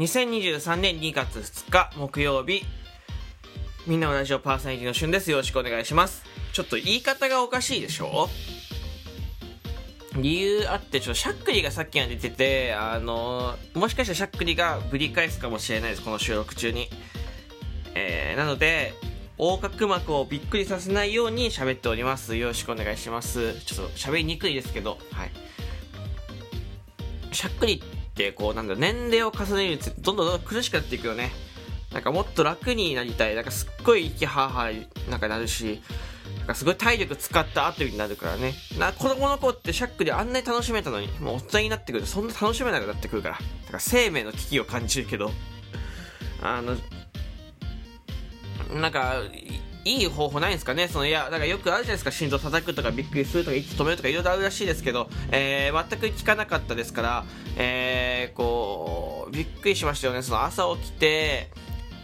2023年2月2日木曜日、みんなのラジオパーソナリティのしゅんです。よろしくお願いします。ちょっと言い方がおかしいでしょ。理由あって、ちょっとしゃっくりがさっきまで出てて、もしかしたらしゃっくりがぶり返すかもしれないです、この収録中に。なので横隔膜をびっくりさせないように喋っております。よろしくお願いします。ちょっと喋りにくいですけど、はい、しゃっくりってこうなんだ、年齢を重ねるとどんどん苦しくなっていくよね。なんかもっと楽になりたい、なんかすっごい息はーはーなんかなるし、なんかすごい体力使った後になるからね。子供の子ってしゃっくりあんなに楽しめたのに、もう大人になってくるとそんな楽しめなくなってくるから、だから生命の危機を感じるけど、なんかいい方法ないんですかね。いや、なんかよくあるじゃないですか、心臓叩くとかびっくりするとか息止めるとかいろいろあるらしいですけど、全く聞かなかったですから、こうびっくりしましたよね。朝起きて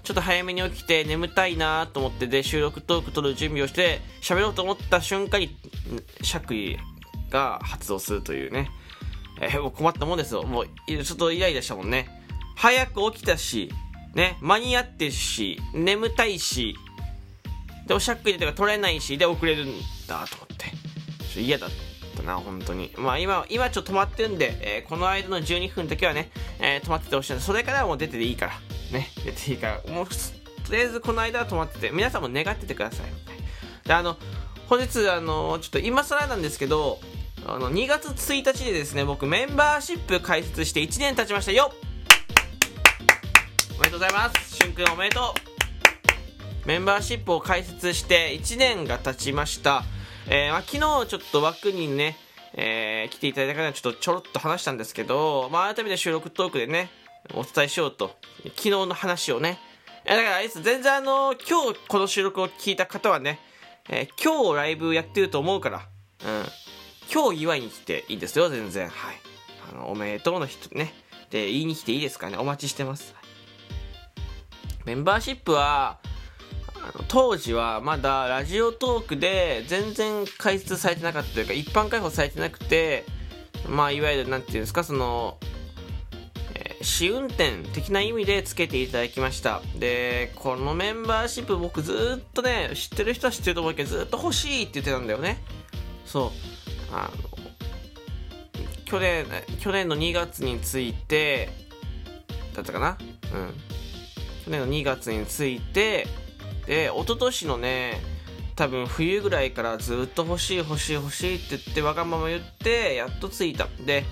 ちょっと早めに起きて眠たいなと思って、で収録トーク撮る準備をして喋ろうと思った瞬間にしゃっくりが発動するというね、もう困ったもんですよ。もうちょっとイライラしたもんね。早く起きたしね、間に合ってるし眠たいしで、おしゃっくりとか取れないしで遅れるんだと思って、ちょっと嫌だったな本当に。今ちょっと止まってるんで、この間の12分だけはね、止まっててほしいので、それからはもう出てていいからね、出ていいから、もうとりあえずこの間は止まってて、皆さんも願っててください。で、本日ちょっと今更なんですけど、2月1日でですね、僕メンバーシップ開設して1年経ちましたよ。おめでとうございます、しゅんくん、おめでとう。メンバーシップを開設して1年が経ちました。昨日ちょっと枠にね、来ていただいた方にちょろっと話したんですけど、改めて収録トークでねお伝えしようと、昨日の話をね。だからあれです、全然今日この収録を聞いた方はね、今日ライブやってると思うから、今日祝いに来ていいんですよ、全然。はい、おめでとうの人ねで言いに来ていいですからね、お待ちしてます。メンバーシップは当時はまだラジオトークで全然開設されてなかったというか、一般開放されてなくて、いわゆるなんていうんですか、試運転的な意味でつけていただきました。でこのメンバーシップ、僕ずっとね、知ってる人は知ってると思うけど、ずっと欲しいって言ってたんだよね。そう、去年の2月についてだったかな、去年の2月についてで、一昨年のね多分冬ぐらいからずっと欲しいって言って、わがまま言ってやっとついた。で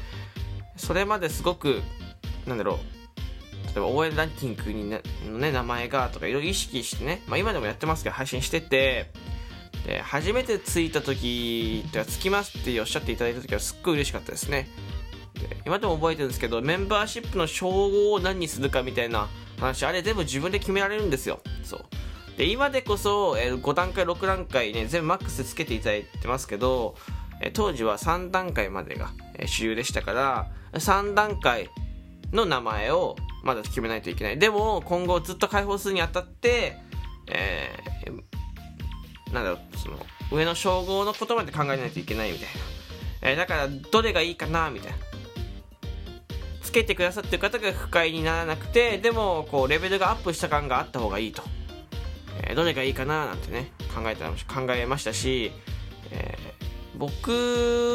それまですごく例えば応援ランキングにのね名前がとかいろいろ意識してね、今でもやってますけど配信してて、で初めて着いた時とか着きますっておっしゃっていただいた時はすっごい嬉しかったですね。で今でも覚えてるんですけど、メンバーシップの称号を何にするかみたいな話、あれ全部自分で決められるんですよ。そうで今でこそ5段階6段階ね全部マックスでつけていただいてますけど、当時は3段階までが主流でしたから、3段階の名前をまだ決めないといけない。でも今後ずっと開放するにあたって、上の称号のことまで考えないといけないみたいな、だからどれがいいかなみたいな、つけてくださってる方が不快にならなくて、でもこうレベルがアップした感があった方がいいと、どれがいいかななんてね考えましたし、僕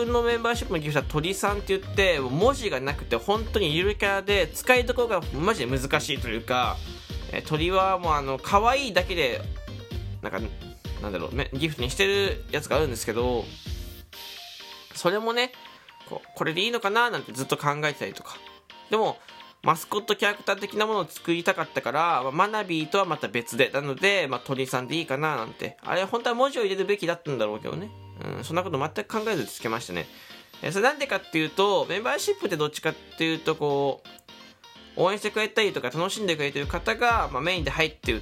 のメンバーシップのギフトは鳥さんって言って、文字がなくて本当にゆるキャラで、使いどころがマジで難しいというか、鳥はもう可愛いだけでギフトにしてるやつがあるんですけど、それもねこれでいいのかななんてずっと考えてたりとか、でもマスコットキャラクター的なものを作りたかったから、マナビーとはまた別で、なので、鳥さんでいいかななんて、あれ本当は文字を入れるべきだったんだろうけどね。そんなこと全く考えずつけましたね。それなんでかっていうと、メンバーシップってどっちかっていうとこう応援してくれたりとか楽しんでくれてる方が、メインで入ってくれ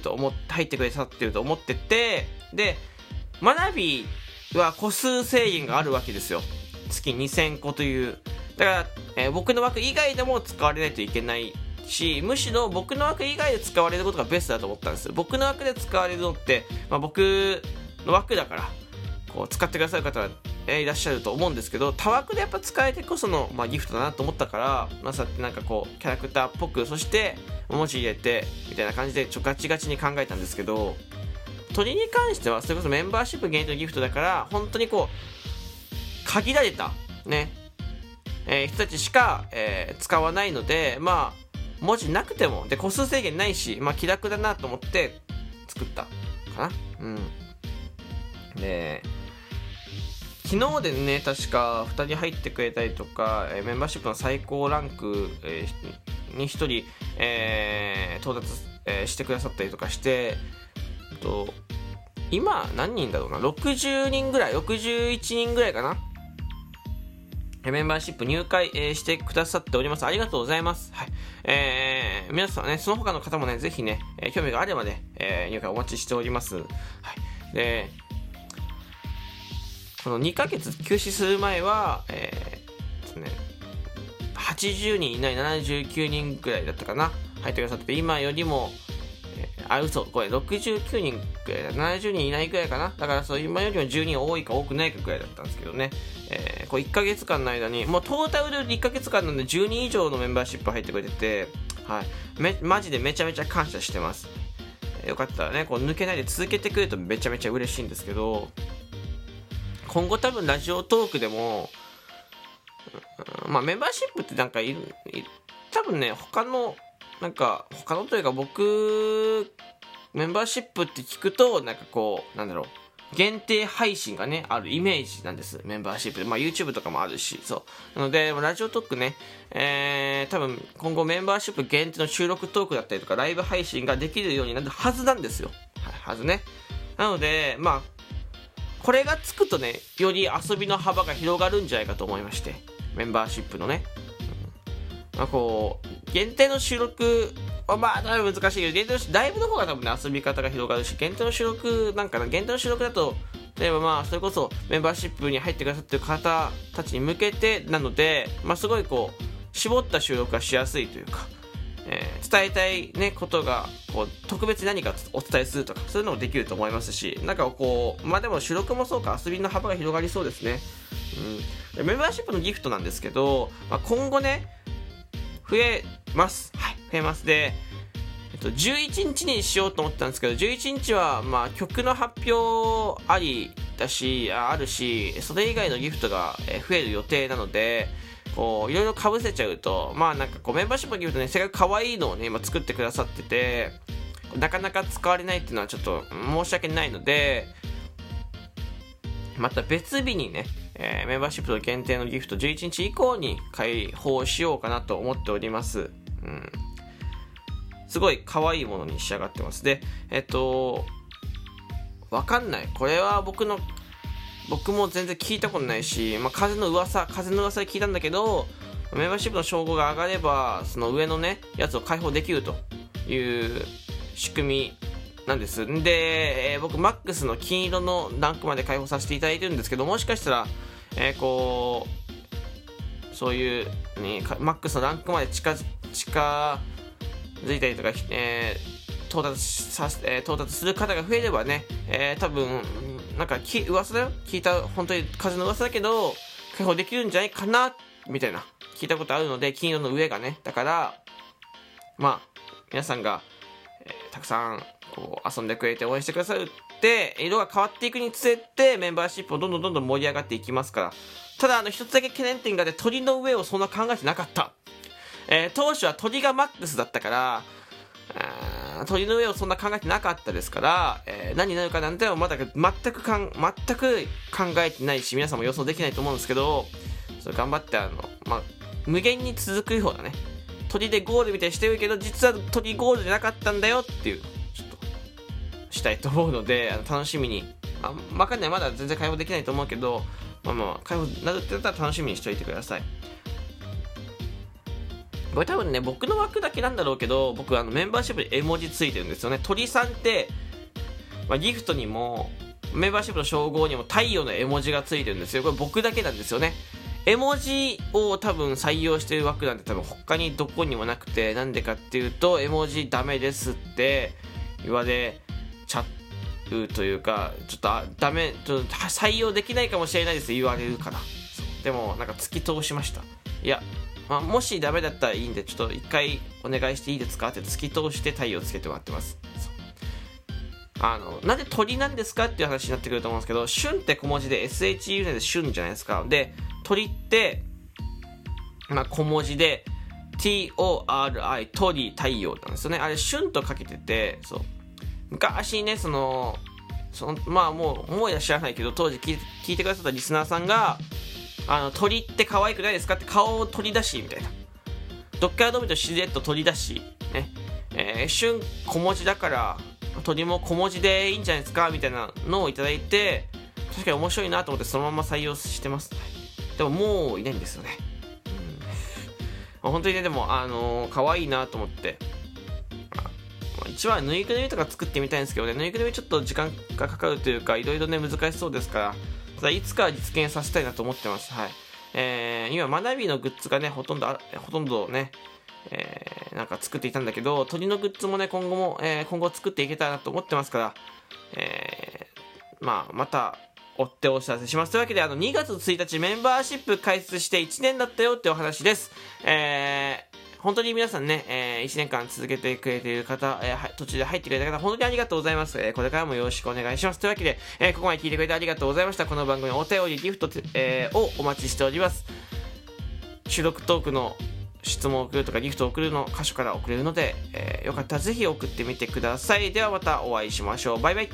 たっていうと思ってて、でマナビーは個数制限があるわけですよ。月2000個という、だから、僕の枠以外でも使われないといけないし、むしろ僕の枠以外で使われることがベストだと思ったんですよ。僕の枠で使われるのって、僕の枠だからこう使ってくださる方はいらっしゃると思うんですけど、多枠でやっぱ使えてこその、ギフトだなと思ったから、そうやってなんかこうキャラクターっぽく、そして文字入れてみたいな感じでガチガチに考えたんですけど、鳥に関してはそれこそメンバーシップ限定のギフトだから、本当にこう限られたね、人たちしか、使わないので、文字なくてもで個数制限ないし、気楽だなと思って作ったかな。で昨日でね、確か2人入ってくれたりとか、メンバーシップの最高ランクに1人、到達、してくださったりとかして、と今何人だろうな、60人ぐらい61人ぐらいかな、メンバーシップ入会、してくださっております。ありがとうございます。皆さんね、その他の方もね、ぜひね、興味があればね、入会お待ちしております。でこの2ヶ月休止する前は、80人いない79人ぐらいだったかな、入ってくださって、今よりもこれ69人くらいだ、70人いないくらいかな。だからそう今よりも10人多いか多くないかくらいだったんですけどね、こう1ヶ月間の間にもうトータルで1ヶ月間なんで10人以上のメンバーシップ入ってくれてて、マジでめちゃめちゃ感謝してます。よかったらね、こう抜けないで続けてくれるとめちゃめちゃ嬉しいんですけど、今後多分ラジオトークでも、メンバーシップってなんか多分ね、他のというか、僕メンバーシップって聞くと限定配信がねあるイメージなんです、メンバーシップで。YouTube とかもあるし、そうなのでラジオトークね、多分今後メンバーシップ限定の収録トークだったりとかライブ配信ができるようになるはずなんですよ、なのでこれがつくとね、より遊びの幅が広がるんじゃないかと思いまして、メンバーシップのね、こう限定の収録はだいぶ難しいけど、限定のライブの方が多分ね遊び方が広がるし、限定の収録限定の収録だと例えばそれこそメンバーシップに入ってくださってる方たちに向けてなので、すごいこう絞った収録がしやすいというか、伝えたいねことがこう特別何かお伝えするとかそういうのもできると思いますし、でも収録もそうか、遊びの幅が広がりそうですね。メンバーシップのギフトなんですけど、今後ね増えます。増えます。で、11日にしようと思ったんですけど、11日は曲の発表あるし、それ以外のギフトが増える予定なので、こういろいろ被せちゃうと、メンバーシップのギフトね、せっかく可愛いのをね今作ってくださってて、なかなか使われないっていうのはちょっと申し訳ないので、また別日にね、メンバーシップの限定のギフト11日以降に開放しようかなと思っております。すごい可愛いものに仕上がってます。でわかんない、これは僕も全然聞いたことないし、風の噂で聞いたんだけど、メンバーシップの称号が上がればその上のねやつを開放できるという仕組みなんです。で、僕マックスの金色のランクまで開放させていただいてるんですけど、もしかしたら、そういう、マックスのランクまで近づいたりとか、到達する方が増えればね、多分噂だよ、聞いた本当に風の噂だけど開放できるんじゃないかなみたいな聞いたことあるので、金色の上がね、だから皆さんが、たくさん遊んでくれて応援してくださるって色が変わっていくにつれて、メンバーシップもどんどん盛り上がっていきますから。ただ一つだけ懸念点があって、鳥の上をそんな考えてなかった、当初は鳥がマックスだったから、鳥の上をそんな考えてなかったですから、何になるかなんては全く考えてないし、皆さんも予想できないと思うんですけど、頑張って無限に続くようなね、鳥でゴールみたいにしてるけど実は鳥ゴールじゃなかったんだよっていうしたいと思うので、楽しみに、分かんない、まだ全然開放できないと思うけど、開放になるってなったら楽しみにしておいてください。これ多分ね、僕の枠だけなんだろうけど、僕メンバーシップに絵文字ついてるんですよね。鳥さんって、ギフトにもメンバーシップの称号にも太陽の絵文字がついてるんですよ。これ僕だけなんですよね。絵文字を多分採用してる枠なんて多分他にどこにもなくて、なんでかっていうと絵文字ダメですって言われちゃっというか、ちょっとダメ、ちょっと採用できないかもしれないです言われるから。でもなんか突き通しました。いや、まあ、もしダメだったらいいんでちょっと一回お願いしていいですかって突き通して対応つけてもらってます。なんで鳥なんですかっていう話になってくると思うんですけど、旬って小文字で SHUN で旬じゃないですか。で、鳥って、まあ、小文字で TORI 鳥太陽なんですよね。あれ旬とかけてて、そう昔ね、まあもうや知らないけど、当時聞いてくださったリスナーさんが鳥って可愛くないですかって、顔を鳥だしみたいな、どっからどう見てもシルエット鳥だしね、旬小文字だから鳥も小文字でいいんじゃないですかみたいなのをいただいて、確かに面白いなと思ってそのまま採用してます、ね、でももういないんですよね、うん、本当にね。でも可愛いなと思って、一番ぬいぐるみとか作ってみたいんですけどね、ぬいぐるみちょっと時間がかかるというか、いろいろね難しそうですから、ただいつか実現させたいなと思ってます。はい。今まなびのグッズがねほとんどね、なんか作っていたんだけど、鳥のグッズもね今後作っていけたらなと思ってますから、まあまた追ってお知らせします。というわけで2月1日メンバーシップ開設して1年だったよってお話です。本当に皆さんね、1年間続けてくれている方、途中で入ってくれた方、本当にありがとうございます。これからもよろしくお願いします。というわけで、ここまで聞いてくれてありがとうございました。この番組お便り、ギフト、をお待ちしております。収録トークの質問を送るとかギフトを送るの箇所から送れるので、よかったらぜひ送ってみてください。ではまたお会いしましょう。バイバイ。